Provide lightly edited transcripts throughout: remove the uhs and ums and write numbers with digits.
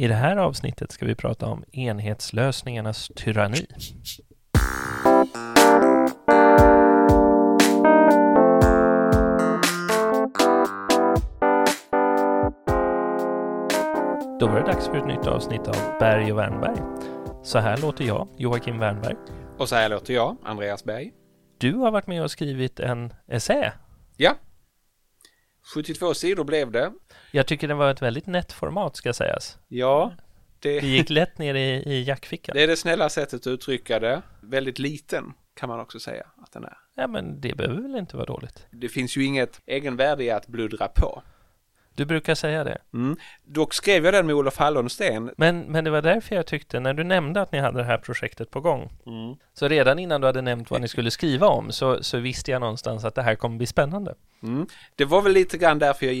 I det här avsnittet ska vi prata om enhetslösningarnas tyranni. Då var det dags för ett nytt avsnitt av Berg och Värnberg. Så här låter jag, Joakim Värnberg. Och så här låter jag, Andreas Berg. Du har varit med och skrivit en essä. Ja. 72 sidor blev det. Jag tycker det var ett väldigt nätt format, ska sägas. Ja. Det gick lätt ner i jackfickan. Det är det snälla sättet att uttrycka det. Väldigt liten kan man också säga att den är. Ja, men det behöver väl inte vara dåligt. Det finns ju inget egenvärde i att bluddra på. Du brukar säga det. Mm. Dock skrev jag den med Olof Hallonsten. Men det var därför jag tyckte, när du nämnde att ni hade det här projektet på gång. Mm. Så redan innan du hade nämnt vad ni skulle skriva om så visste jag någonstans att det här kommer bli spännande. Mm. Det var väl lite grann därför jag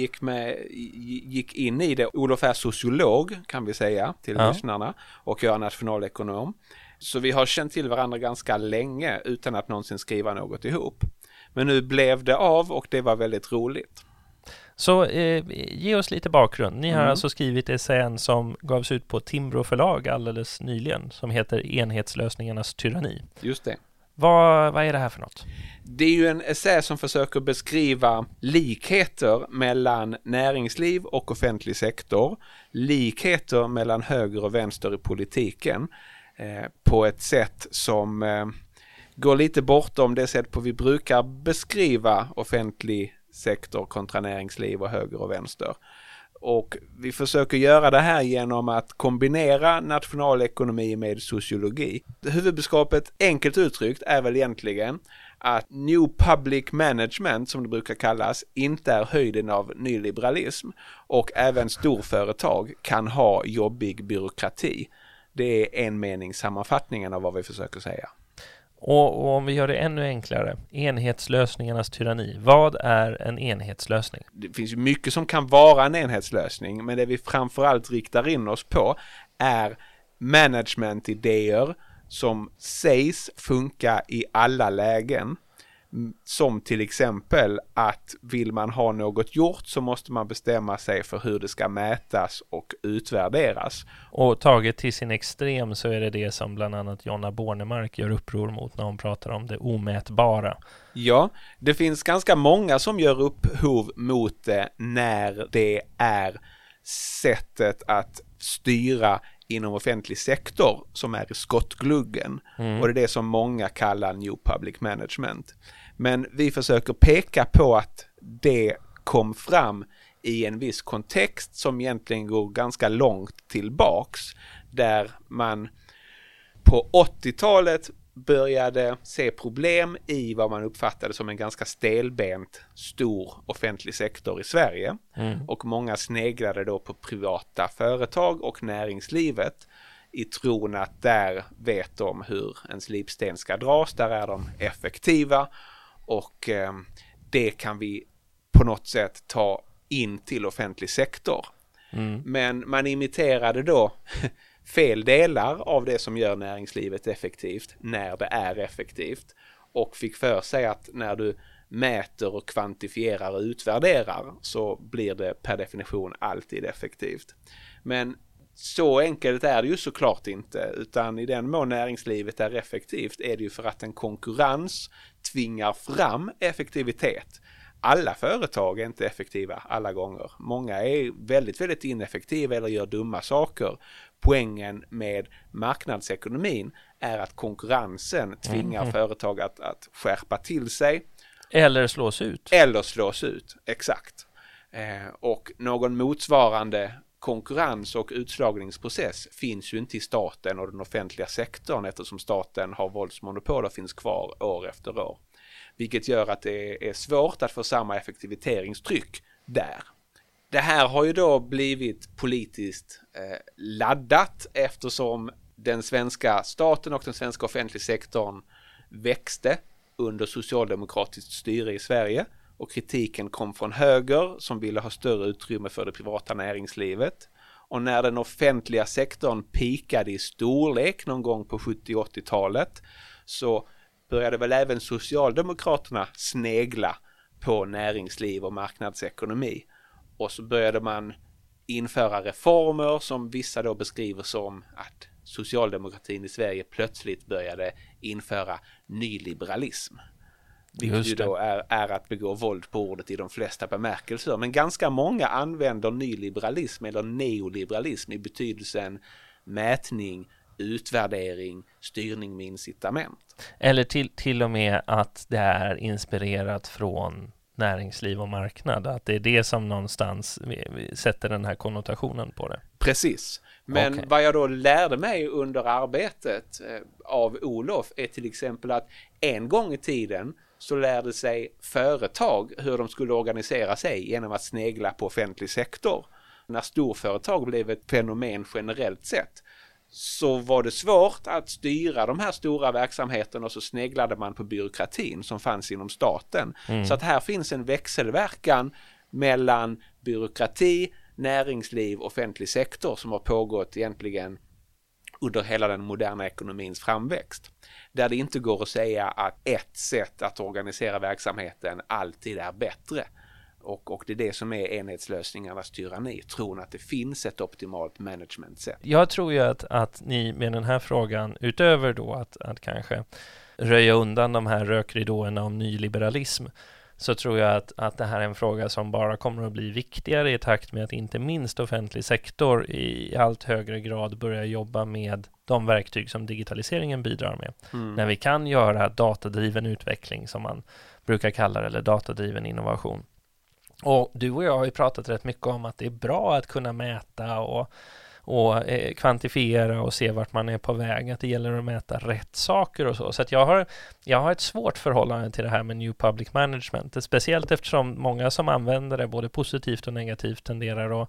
gick in i det. Olof är sociolog, kan vi säga, till lyssnarna. Och jag är nationalekonom. Så vi har känt till varandra ganska länge utan att någonsin skriva något ihop. Men nu blev det av och det var väldigt roligt. Så ge oss lite bakgrund. Ni har alltså skrivit essän som gavs ut på Timbro förlag alldeles nyligen som heter Enhetslösningarnas tyranni. Just det. Vad är det här för något? Det är ju en essä som försöker beskriva likheter mellan näringsliv och offentlig sektor. Likheter mellan höger och vänster i politiken på ett sätt som går lite bortom det sätt på vi brukar beskriva offentlig sektor kontra näringsliv och höger och vänster. Och vi försöker göra det här genom att kombinera nationalekonomi med sociologi. Huvudbudskapet, enkelt uttryckt, är väl egentligen att New Public Management, som det brukar kallas, inte är höjden av nyliberalism. Och även storföretag kan ha jobbig byråkrati. Det är en mening sammanfattningen av vad vi försöker säga. Och om vi gör det ännu enklare, enhetslösningarnas tyranni. Vad är en enhetslösning? Det finns mycket som kan vara en enhetslösning, men det vi framförallt riktar in oss på är managementidéer som sägs funka i alla lägen. Som till exempel att vill man ha något gjort så måste man bestämma sig för hur det ska mätas och utvärderas. Och taget till sin extrem så är det som bland annat Jonna Bornemark gör uppror mot när hon pratar om det omätbara. Ja, det finns ganska många som gör uppror mot det när det är sättet att styra inom offentlig sektor som är i skottgluggen. Och det är det som många kallar New Public Management. Men vi försöker peka på att det kom fram i en viss kontext som egentligen går ganska långt tillbaks, där man på 80-talet började se problem i vad man uppfattade som en ganska stelbent stor offentlig sektor i Sverige. Och många sneglade då på privata företag och näringslivet i tron att där vet de hur en slipsten ska dras, där är de effektiva och det kan vi på något sätt ta in till offentlig sektor. Men man imiterade då fel delar av det som gör näringslivet effektivt när det är effektivt, och fick för sig att när du mäter och kvantifierar och utvärderar så blir det per definition alltid effektivt. Men så enkelt är det ju såklart inte, utan i den mån näringslivet är effektivt är det ju för att en konkurrens tvingar fram effektivitet. Alla företag är inte effektiva alla gånger. Många är väldigt, väldigt ineffektiva eller gör dumma saker. Poängen med marknadsekonomin är att konkurrensen tvingar företag att skärpa till sig. Eller slås ut. Exakt. Och någon motsvarande konkurrens- och utslagningsprocess finns ju inte i staten och den offentliga sektorn, eftersom staten har våldsmonopol och finns kvar år efter år. Vilket gör att det är svårt att få samma effektiviseringstryck där. Det här har ju då blivit politiskt laddat, eftersom den svenska staten och den svenska offentliga sektorn växte under socialdemokratiskt styre i Sverige. Och kritiken kom från höger som ville ha större utrymme för det privata näringslivet. Och när den offentliga sektorn pikade i storlek någon gång på 70-80-talet så började väl även Socialdemokraterna snegla på näringsliv och marknadsekonomi. Och så började man införa reformer som vissa då beskriver som att socialdemokratin i Sverige plötsligt började införa nyliberalism. Vilket ju då är att begå våld på ordet i de flesta bemärkelser. Men ganska många använder nyliberalism eller neoliberalism i betydelsen mätning, utvärdering, styrning med incitament. Eller till och med att det är inspirerat från näringsliv och marknad. Att det är det som någonstans sätter den här konnotationen på det. Precis. Men okay. Vad jag då lärde mig under arbetet av Olof är till exempel att en gång i tiden så lärde sig företag hur de skulle organisera sig genom att snegla på offentlig sektor. När storföretag blev ett fenomen generellt sett så var det svårt att styra de här stora verksamheterna och så sneglade man på byråkratin som fanns inom staten. Mm. Så att här finns en växelverkan mellan byråkrati, näringsliv, offentlig sektor som har pågått egentligen under hela den moderna ekonomins framväxt. Där det inte går att säga att ett sätt att organisera verksamheten alltid är bättre. Och det är det som är enhetslösningarnas tyranni. Tron att det finns ett optimalt managementsätt. Jag tror ju att ni med den här frågan, utöver då att kanske röja undan de här rökridåerna om nyliberalism, så tror jag att det här är en fråga som bara kommer att bli viktigare i takt med att inte minst offentlig sektor i allt högre grad börjar jobba med de verktyg som digitaliseringen bidrar med. Mm. När vi kan göra datadriven utveckling som man brukar kalla det, eller datadriven innovation. Och du och jag har ju pratat rätt mycket om att det är bra att kunna mäta och kvantifiera och se vart man är på väg, att det gäller att mäta rätt saker och så. Så att jag har ett svårt förhållande till det här med new public management, speciellt eftersom många som använder det både positivt och negativt tenderar att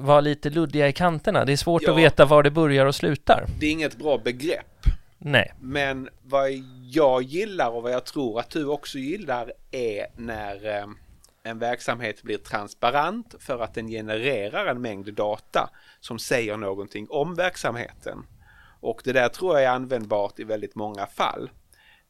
vara lite luddiga i kanterna. Det är svårt att veta var det börjar och slutar. Det är inget bra begrepp. Nej. Men vad jag gillar och vad jag tror att du också gillar är när en verksamhet blir transparent för att den genererar en mängd data som säger någonting om verksamheten. Och det där tror jag är användbart i väldigt många fall.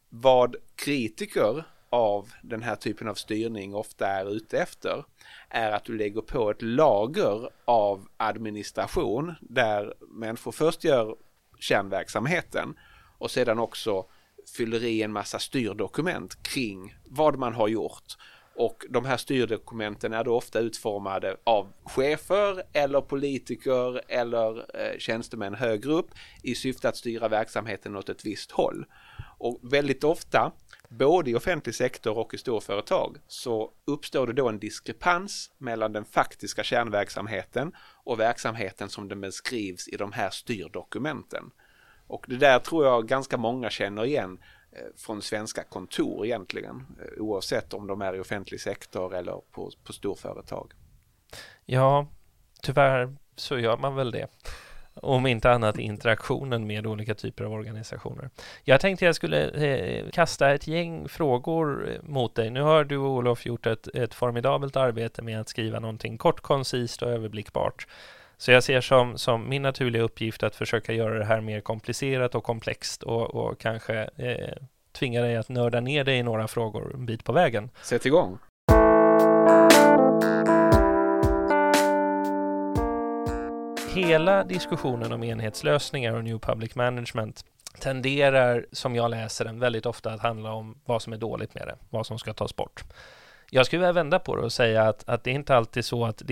Vad kritiker av den här typen av styrning ofta är ute efter är att du lägger på ett lager av administration där människor först gör kärnverksamheten och sedan också fyller i en massa styrdokument kring vad man har gjort. Och de här styrdokumenten är då ofta utformade av chefer eller politiker eller tjänstemän högre upp i syfte att styra verksamheten åt ett visst håll. Och väldigt ofta, både i offentlig sektor och i storföretag, så uppstår det då en diskrepans mellan den faktiska kärnverksamheten och verksamheten som den beskrivs i de här styrdokumenten. Och det där tror jag ganska många känner igen från svenska kontor egentligen, oavsett om de är i offentlig sektor eller på storföretag. Ja, tyvärr så gör man väl det. Om inte annat interaktionen med olika typer av organisationer. Jag tänkte jag skulle kasta ett gäng frågor mot dig. Nu har du och Olof gjort ett formidabelt arbete med att skriva någonting kort, koncist och överblickbart. Så jag ser som min naturliga uppgift att försöka göra det här mer komplicerat och komplext och kanske tvinga dig att nörda ner dig i några frågor en bit på vägen. Sätt igång! Hela diskussionen om enhetslösningar och new public management tenderar, som jag läser den, väldigt ofta att handla om vad som är dåligt med det, vad som ska tas bort. Jag skulle vilja vända på det och säga att det är inte alltid så att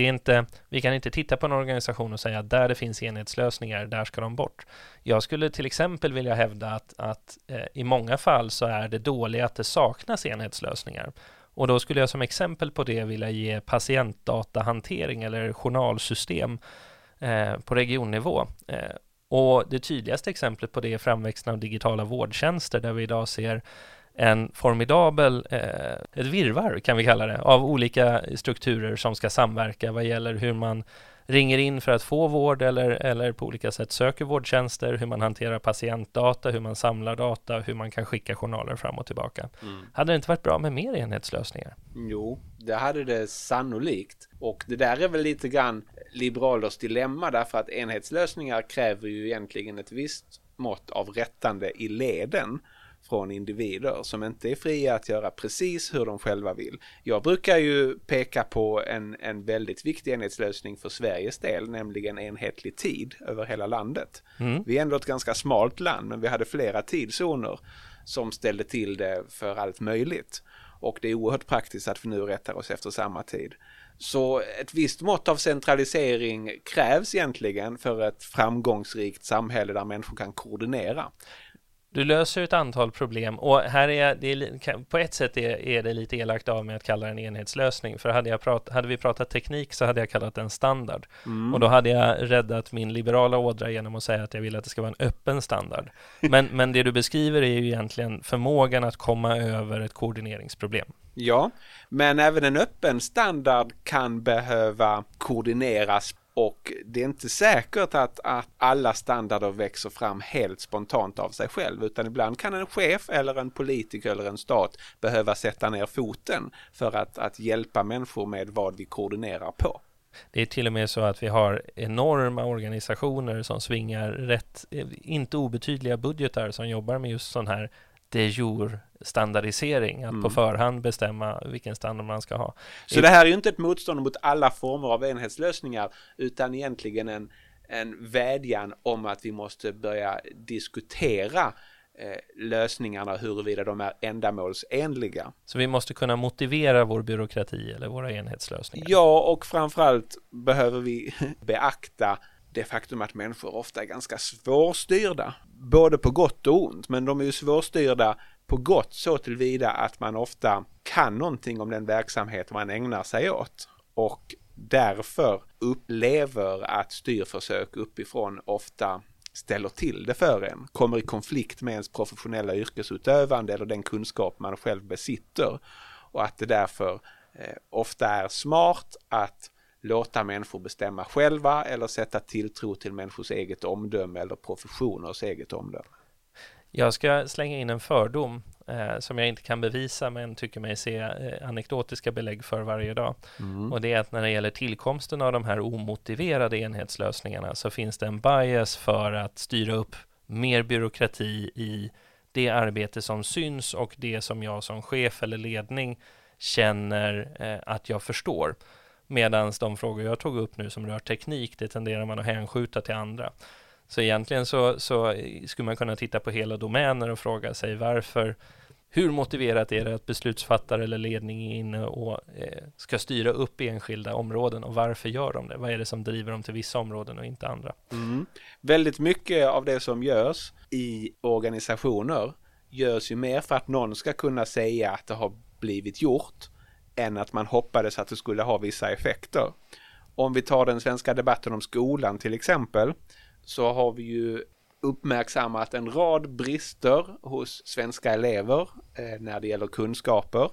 vi kan inte titta på en organisation och säga att där det finns enhetslösningar, där ska de bort. Jag skulle till exempel vilja hävda att i många fall så är det dåligt att det saknas enhetslösningar. Och då skulle jag som exempel på det vilja ge patientdatahantering eller journalsystem på regionnivå. Och det tydligaste exemplet på det är framväxten av digitala vårdtjänster där vi idag ser en formidabel, ett virrvarr kan vi kalla det, av olika strukturer som ska samverka vad gäller hur man ringer in för att få vård eller på olika sätt söker vårdtjänster, hur man hanterar patientdata, hur man samlar data, hur man kan skicka journaler fram och tillbaka. Mm. Hade det inte varit bra med mer enhetslösningar? Jo, det hade det sannolikt. Och det där är väl lite grann liberalers dilemma därför att enhetslösningar kräver ju egentligen ett visst mått av rättande i leden. från individer som inte är fria att göra precis hur de själva vill. Jag brukar ju peka på en väldigt viktig enhetslösning för Sveriges del, nämligen enhetlig tid över hela landet. Mm. Vi är ändå ett ganska smalt land, men vi hade flera tidszoner som ställde till det för allt möjligt. Och det är oerhört praktiskt att vi nu rättar oss efter samma tid. Så ett visst mått av centralisering krävs egentligen för ett framgångsrikt samhälle där människor kan koordinera. Du löser ett antal problem, och här är det, på ett sätt är det lite elakt av mig att kalla det en enhetslösning, för hade vi pratat teknik så hade jag kallat det en standard. Mm. Och då hade jag räddat min liberala ådra genom att säga att jag vill att det ska vara en öppen standard. Men det du beskriver är ju egentligen förmågan att komma över ett koordineringsproblem. Ja, men även en öppen standard kan behöva koordineras. Och det är inte säkert att alla standarder växer fram helt spontant av sig själv, utan ibland kan en chef eller en politiker eller en stat behöva sätta ner foten för att hjälpa människor med vad vi koordinerar på. Det är till och med så att vi har enorma organisationer som svingar rätt, inte obetydliga budgetar som jobbar med just sån här de jure standardisering, att på förhand bestämma vilken standard man ska ha. Så det här är ju inte ett motstånd mot alla former av enhetslösningar, utan egentligen en vädjan om att vi måste börja diskutera lösningarna, huruvida de är ändamålsenliga. Så vi måste kunna motivera vår byråkrati eller våra enhetslösningar. Ja, och framförallt behöver vi beakta det faktum att människor ofta är ganska svårstyrda, både på gott och ont, men de är ju svårstyrda på gott så tillvida att man ofta kan någonting om den verksamhet man ägnar sig åt, och därför upplever att styrförsök uppifrån ofta ställer till det för en, kommer i konflikt med ens professionella yrkesutövande eller den kunskap man själv besitter, och att det därför ofta är smart att låta människor bestämma själva eller sätta tilltro till människors eget omdöme eller professioners eget omdöme. Jag ska slänga in en fördom som jag inte kan bevisa, men tycker mig se anekdotiska belägg för varje dag. Mm. Och det är att när det gäller tillkomsten av de här omotiverade enhetslösningarna så finns det en bias för att styra upp mer byråkrati i det arbete som syns och det som jag som chef eller ledning känner att jag förstår. Medan de frågor jag tog upp nu som rör teknik, det tenderar man att hänskjuta till andra. Så egentligen så skulle man kunna titta på hela domäner och fråga sig varför, hur motiverat är det att beslutsfattare eller ledning är inne och ska styra upp enskilda områden, och varför gör de det? Vad är det som driver dem till vissa områden och inte andra? Mm. Väldigt mycket av det som görs i organisationer görs ju mer för att någon ska kunna säga att det har blivit gjort än att man hoppades att det skulle ha vissa effekter. Om vi tar den svenska debatten om skolan till exempel, så har vi ju uppmärksammat en rad brister hos svenska elever när det gäller kunskaper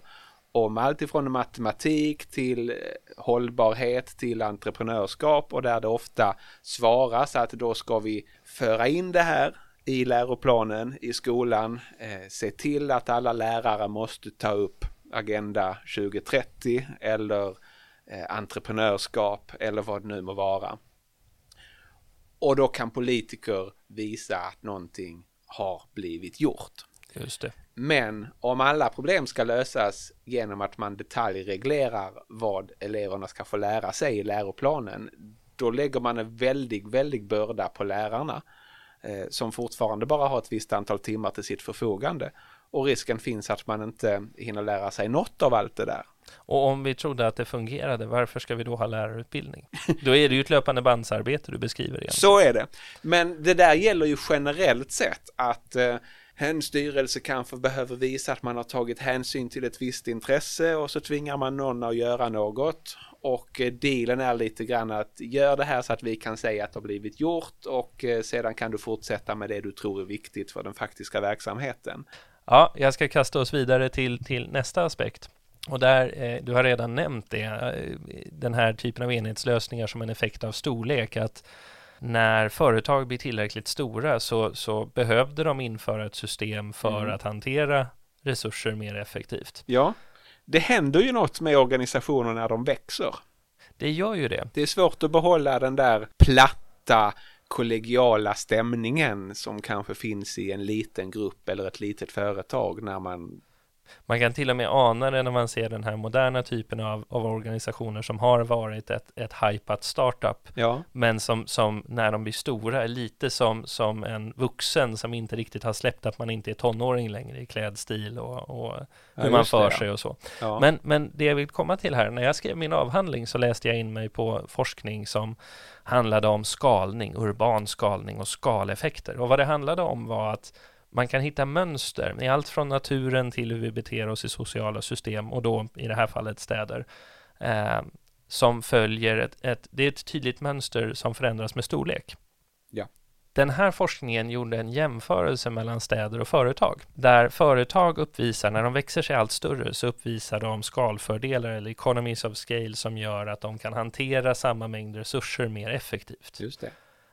om allt ifrån matematik till hållbarhet till entreprenörskap, och där det ofta svaras att då ska vi föra in det här i läroplanen i skolan, se till att alla lärare måste ta upp Agenda 2030 eller entreprenörskap eller vad det nu må vara. Och då kan politiker visa att någonting har blivit gjort. Just det. Men om alla problem ska lösas genom att man detaljreglerar vad eleverna ska få lära sig i läroplanen, då lägger man en väldigt, väldigt börda på lärarna som fortfarande bara har ett visst antal timmar till sitt förfogande. Och risken finns att man inte hinner lära sig något av allt det där. Och om vi trodde att det fungerade, varför ska vi då ha lärarutbildning? Då är det ju ett löpande bandsarbete du beskriver egentligen. Så är det. Men det där gäller ju generellt sett att en styrelse kanske behöver visa att man har tagit hänsyn till ett visst intresse, och så tvingar man någon att göra något. Och dealen är lite grann att gör det här så att vi kan säga att det har blivit gjort, och sedan kan du fortsätta med det du tror är viktigt för den faktiska verksamheten. Ja, jag ska kasta oss vidare till nästa aspekt. Och där, du har redan nämnt det, den här typen av enhetslösningar som en effekt av storlek, att när företag blir tillräckligt stora så behövde de införa ett system för att hantera resurser mer effektivt. Ja, det händer ju något med organisationer när de växer. Det gör ju det. Det är svårt att behålla den där platta kollegiala stämningen som kanske finns i en liten grupp eller ett litet företag när man... Man kan till och med ana det när man ser den här moderna typen av organisationer som har varit ett hypat startup, ja. Men som när de blir stora är lite som en vuxen som inte riktigt har släppt att man inte är tonåring längre i klädstil och hur man för sig och så. Ja. Men det jag vill komma till här, när jag skrev min avhandling så läste jag in mig på forskning som handlade om skalning, urban skalning och skaleffekter. Och vad det handlade om var att man kan hitta mönster i allt från naturen till hur vi beter oss i sociala system och då i det här fallet städer som följer det är ett tydligt mönster som förändras med storlek. Ja. Den här forskningen gjorde en jämförelse mellan städer och företag där företag uppvisar, när de växer sig allt större så uppvisar de skalfördelar eller economies of scale som gör att de kan hantera samma mängd resurser mer effektivt. Just det.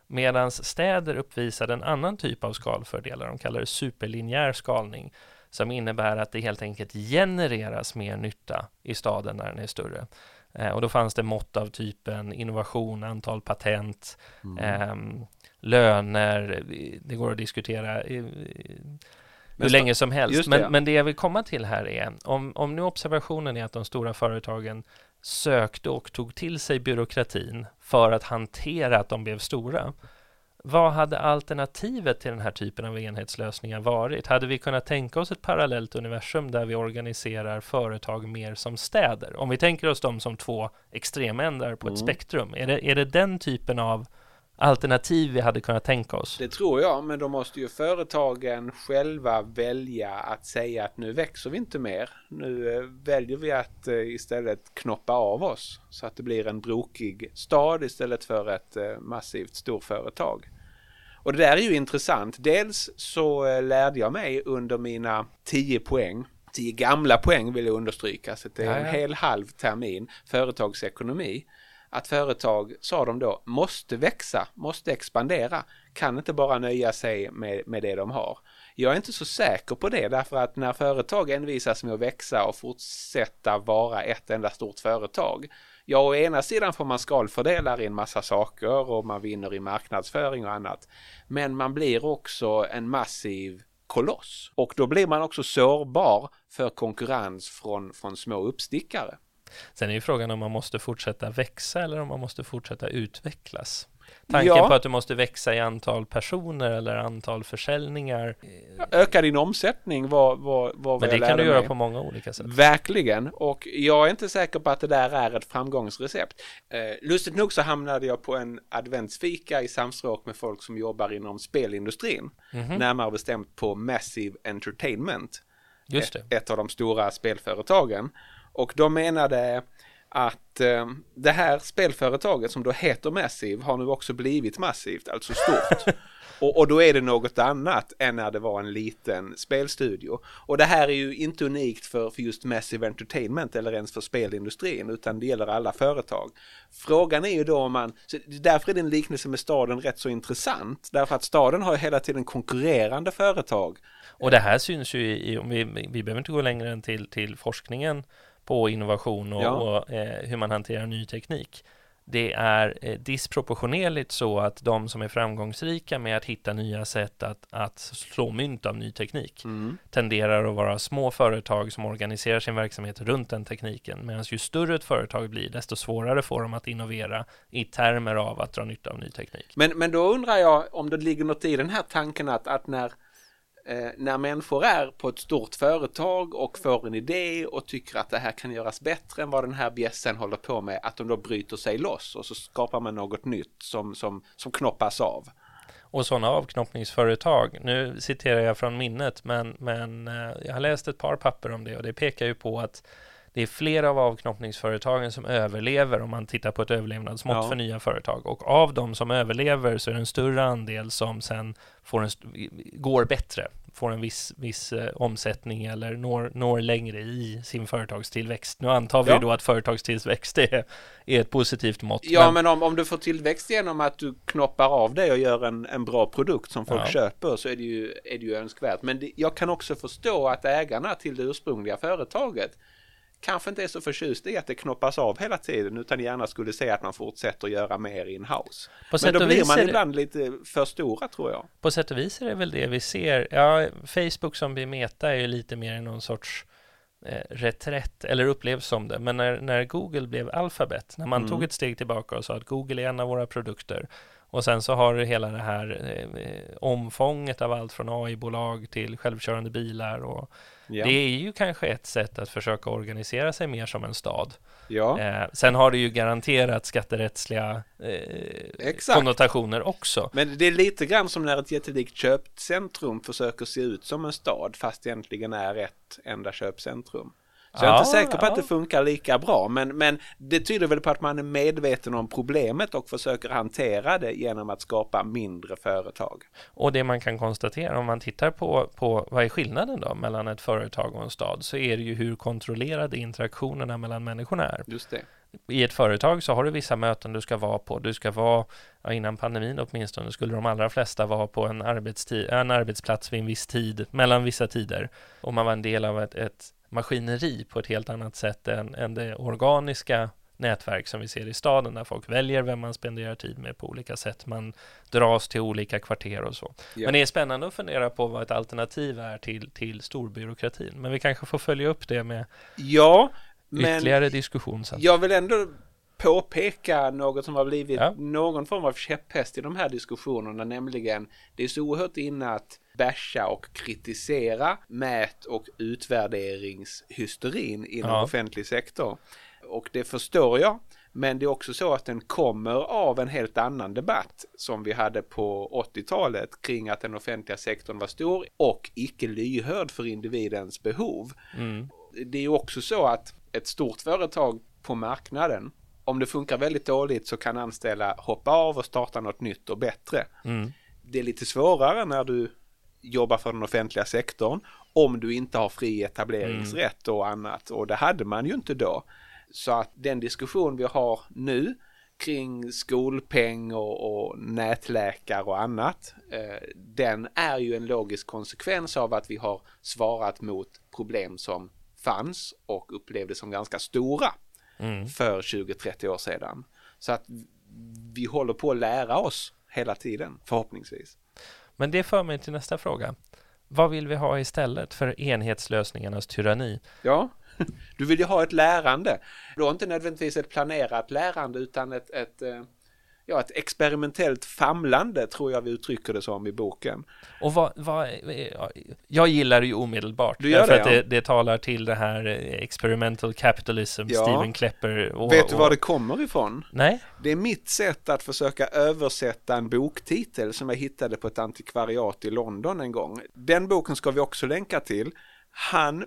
Medan städer uppvisar en annan typ av skalfördelar, de kallar det superlinjär skalning, som innebär att det helt enkelt genereras mer nytta i staden när den är större. Och då fanns det mått av typen innovation, antal patent, löner, det går att diskutera hur länge som helst. Men det jag vill komma till här är, om nu observationen är att de stora företagen sökte och tog till sig byråkratin för att hantera att de blev stora. Vad hade alternativet till den här typen av enhetslösningar varit? Hade vi kunnat tänka oss ett parallellt universum där vi organiserar företag mer som städer? Om vi tänker oss dem som två extremändar på ett spektrum. Är det den typen av alternativ vi hade kunnat tänka oss? Det tror jag, men då måste ju företagen själva välja att säga att nu växer vi inte mer. Nu väljer vi att istället knoppa av oss så att det blir en brokig stad istället för ett massivt storföretag. Och det där är ju intressant. Dels så lärde jag mig under mina 10 poäng. 10 gamla poäng vill jag understryka, så det är en hel halv termin företagsekonomi. Att företag, sa de då, måste växa, måste expandera, kan inte bara nöja sig med det de har. Jag är inte så säker på det, därför att när företag envisas med att växa och fortsätta vara ett enda stort företag, ja, å ena sidan får man skalfördelar i en massa saker och man vinner i marknadsföring och annat, men man blir också en massiv koloss. Och då blir man också sårbar för konkurrens från små uppstickare. Sen är ju frågan om man måste fortsätta växa eller om man måste fortsätta utvecklas. Tanken på att du måste växa i antal personer eller antal försäljningar. Öka din omsättning. Men det kan du göra på många olika sätt. Verkligen. Och jag är inte säker på att det där är ett framgångsrecept. Lustigt nog så hamnade jag på en adventsfika i samstråk med folk som jobbar inom spelindustrin. Mm-hmm. Närmare bestämt på Massive Entertainment. Just det. Ett av de stora spelföretagen. Och de menade att det här spelföretaget som då heter Massive har nu också blivit massivt, alltså stort. och då är det något annat än när det var en liten spelstudio. Och det här är ju inte unikt för just Massive Entertainment eller ens för spelindustrin, utan det gäller alla företag. Frågan är ju då om man... Så därför är den liknelse med staden rätt så intressant. Därför att staden har hela tiden konkurrerande företag. Och det här syns ju i... Vi behöver inte gå längre än till forskningen på innovation och hur man hanterar ny teknik. Det är disproportionerligt så att de som är framgångsrika med att hitta nya sätt att slå mynt av ny teknik tenderar att vara små företag som organiserar sin verksamhet runt den tekniken, medan ju större ett företag blir desto svårare får de att innovera i termer av att dra nytta av ny teknik. Men då undrar jag om det ligger något i den här tanken att när människor är på ett stort företag och får en idé och tycker att det här kan göras bättre än vad den här bjässen håller på med, att de då bryter sig loss och så skapar man något nytt som knoppas av. Och sådana avknoppningsföretag, nu citerar jag från minnet, men jag har läst ett par papper om det och det pekar ju på att det är flera av avknoppningsföretagen som överlever om man tittar på ett överlevnadsmått för nya företag. Och av de som överlever så är det en större andel som sen går bättre, får en viss omsättning eller når längre i sin företagstillväxt. Nu antar vi då att företagstillväxt är ett positivt mått. Ja, men om du får tillväxt genom att du knoppar av dig och gör en bra produkt som folk köper, så är det ju önskvärt. Men jag kan också förstå att ägarna till det ursprungliga företaget kanske inte är så förtjust i att det knoppas av hela tiden, utan gärna skulle säga att man fortsätter göra mer in-house. Men då blir man ibland lite för stora, tror jag. På sätt och vis är det väl det vi ser. Ja, Facebook som blir meta är ju lite mer någon sorts reträtt, eller upplevs som det. Men när Google blev Alphabet, när man tog ett steg tillbaka och sa att Google är en av våra produkter, och sen så har du hela det här omfånget av allt från AI-bolag till självkörande bilar. Och ja. Det är ju kanske ett sätt att försöka organisera sig mer som en stad. Ja. Sen har det ju garanterat skatterättsliga konnotationer också. Men det är lite grann som när ett jättelikt köpcentrum försöker se ut som en stad fast egentligen är ett enda köpcentrum. Så jag är inte säker på att det funkar lika bra, men det tyder väl på att man är medveten om problemet och försöker hantera det genom att skapa mindre företag. Och det man kan konstatera om man tittar på vad är skillnaden då mellan ett företag och en stad, så är det ju hur kontrollerade interaktionerna mellan människorna är. Just det. I ett företag så har du vissa möten du ska vara på. Du ska vara, innan pandemin åtminstone, skulle de allra flesta vara på en arbetsplats vid en viss tid, mellan vissa tider. Och man var en del av ett maskineri på ett helt annat sätt än det organiska nätverk som vi ser i staden, där folk väljer vem man spenderar tid med på olika sätt. Man dras till olika kvarter och så. Ja. Men det är spännande att fundera på vad ett alternativ är till storbyråkratin. Men vi kanske får följa upp det med ytterligare diskussion sen. Jag vill ändå påpeka något som har blivit någon form av käpphäst i de här diskussionerna, nämligen det är så oerhört inne att basha och kritisera mät- och utvärderingshysterin inom offentlig sektor. Och det förstår jag, men det är också så att den kommer av en helt annan debatt som vi hade på 80-talet kring att den offentliga sektorn var stor och icke lyhörd för individens behov. Mm. Det är ju också så att ett stort företag på marknaden, om det funkar väldigt dåligt, så kan anställa hoppa av och starta något nytt och bättre. Mm. Det är lite svårare när du jobbar för den offentliga sektorn om du inte har fri etableringsrätt och annat. Och det hade man ju inte då. Så att den diskussion vi har nu kring skolpeng och nätläkare och annat, den är ju en logisk konsekvens av att vi har svarat mot problem som fanns och upplevdes som ganska stora för 20-30 år sedan. Så att vi håller på att lära oss hela tiden, förhoppningsvis. Men det för mig till nästa fråga. Vad vill vi ha istället för enhetslösningarnas tyranni? Ja, du vill ju ha ett lärande. Då inte nödvändigtvis ett planerat lärande, utan ett experimentellt famlande, tror jag vi uttrycker det som i boken. Och jag gillar det ju omedelbart. Du gör det, att det talar till det här experimental capitalism, Stephen Klepper. Vet du var det kommer ifrån? Nej. Det är mitt sätt att försöka översätta en boktitel som jag hittade på ett antikvariat i London en gång. Den boken ska vi också länka till. Han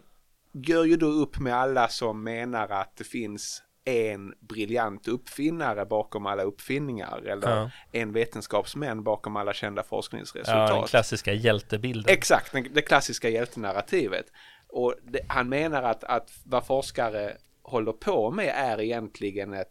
gör ju då upp med alla som menar att det finns en briljant uppfinnare bakom alla uppfinningar, eller en vetenskapsman bakom alla kända forskningsresultat. Ja, den klassiska hjältebilden. Exakt, det klassiska hjältenarrativet. Och han menar att vad forskare håller på med är egentligen ett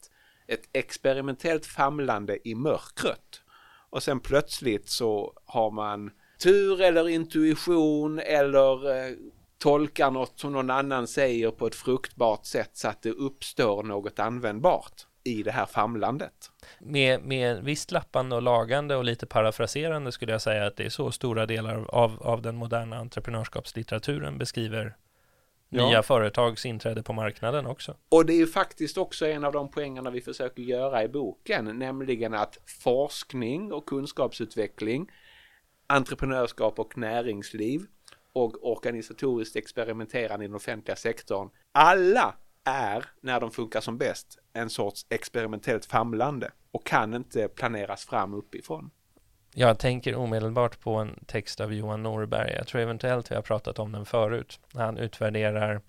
experimentellt famlande i mörkret. Och sen plötsligt så har man tur eller intuition eller tolkar något som någon annan säger på ett fruktbart sätt så att det uppstår något användbart i det här famlandet. Med visst lappande och lagande och lite parafraserande skulle jag säga att det är så stora delar av den moderna entreprenörskapslitteraturen beskriver nya företags inträde på marknaden också. Och det är ju faktiskt också en av de poängerna vi försöker göra i boken, nämligen att forskning och kunskapsutveckling, entreprenörskap och näringsliv och organisatoriskt experimenterande i den offentliga sektorn, alla är, när de funkar som bäst, en sorts experimentellt famlande och kan inte planeras fram uppifrån. Jag tänker omedelbart på en text av Johan Norberg. Jag tror eventuellt vi har pratat om den förut. Han utvärderar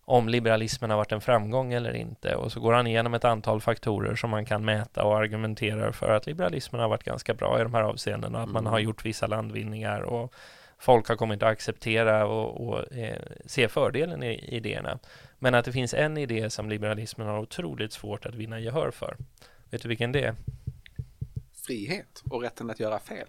om liberalismen har varit en framgång eller inte, och så går han igenom ett antal faktorer som man kan mäta och argumenterar för att liberalismen har varit ganska bra i de här avseendena, att man har gjort vissa landvinningar och folk har kommit att acceptera och se fördelen i idéerna. Men att det finns en idé som liberalismen har otroligt svårt att vinna gehör för. Vet du vilken det är? Frihet och rätten att göra fel.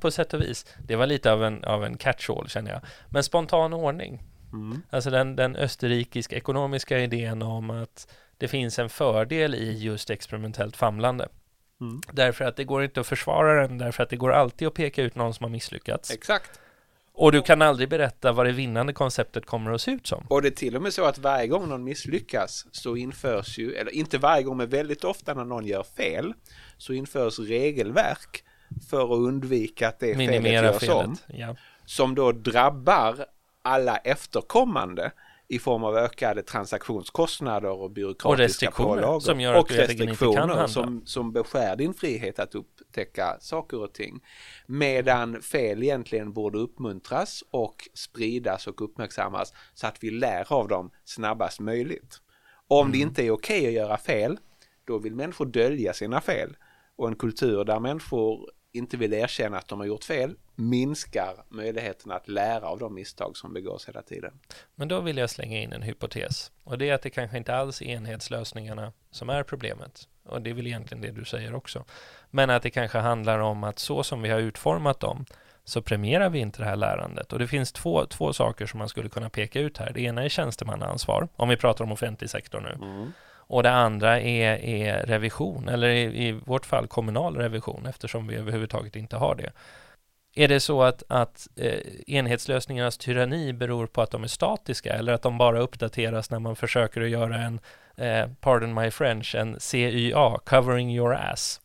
På sätt och vis. Det var lite av en catch-all, känner jag. Men spontan ordning. Mm. Alltså den österrikiska ekonomiska idén om att det finns en fördel i just experimentellt famlande. Mm. Därför att det går inte att försvara den, därför att det går alltid att peka ut någon som har misslyckats. Exakt. Och du kan aldrig berätta vad det vinnande konceptet kommer att se ut som. Och det är till och med så att varje gång någon misslyckas så införs ju, eller inte varje gång men väldigt ofta när någon gör fel så införs regelverk för att undvika att det felet görs om. Ja. Som då drabbar alla efterkommande i form av ökade transaktionskostnader och byråkratiska pålagor. Som gör och restriktioner som beskär din frihet att upptäcka saker och ting. Medan fel egentligen borde uppmuntras och spridas och uppmärksammas så att vi lär av dem snabbast möjligt. Om det inte är okej att göra fel, då vill människor dölja sina fel. Och en kultur där människor inte vill erkänna att de har gjort fel minskar möjligheten att lära av de misstag som begås hela tiden. Men då vill jag slänga in en hypotes. Och det är att det kanske inte alls är enhetslösningarna som är problemet. Och det är väl egentligen det du säger också. Men att det kanske handlar om att så som vi har utformat dem så premierar vi inte det här lärandet. Och det finns två saker som man skulle kunna peka ut här. Det ena är tjänstemannaansvar, om vi pratar om offentlig sektor nu. Mm. Och det andra är revision, eller i vårt fall kommunal revision, eftersom vi överhuvudtaget inte har det. Är det så att enhetslösningarnas tyranni beror på att de är statiska eller att de bara uppdateras när man försöker att göra en, pardon my French, en CYA, covering your ass,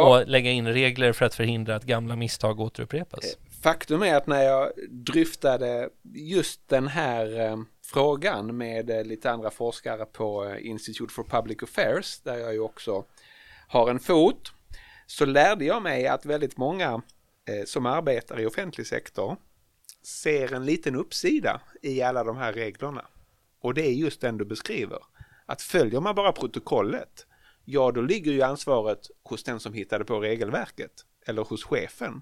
och lägga in regler för att förhindra att gamla misstag återupprepas? Faktum är att när jag dryftade just den här frågan med lite andra forskare på Institute for Public Affairs, där jag ju också har en fot, så lärde jag mig att väldigt många som arbetar i offentlig sektor ser en liten uppsida i alla de här reglerna. Och det är just den du beskriver. Att följer man bara protokollet, ja då ligger ju ansvaret hos den som hittade på regelverket eller hos chefen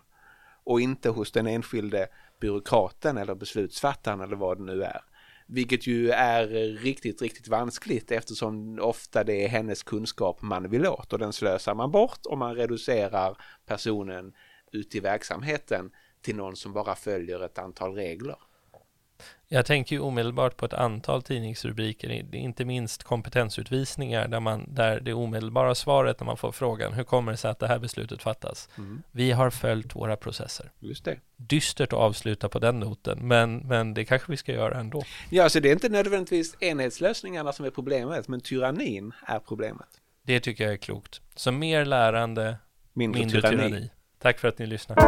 och inte hos den enskilde byråkraten eller beslutsfattaren eller vad det nu är. Vilket ju är riktigt, riktigt vanskligt eftersom ofta det är hennes kunskap man vill åt och den slösar man bort och man reducerar personen ut i verksamheten till någon som bara följer ett antal regler. Jag tänker ju omedelbart på ett antal tidningsrubriker, inte minst kompetensutvisningar där det omedelbara svaret när man får frågan hur kommer det sig att det här beslutet fattas? Mm. Vi har följt våra processer. Just det. Dystert att avsluta på den noten, men det kanske vi ska göra ändå. Ja, så det är inte nödvändigtvis enhetslösningarna som är problemet, men tyrannin är problemet. Det tycker jag är klokt. Så mer lärande, mindre tyranni. Tack för att ni lyssnar.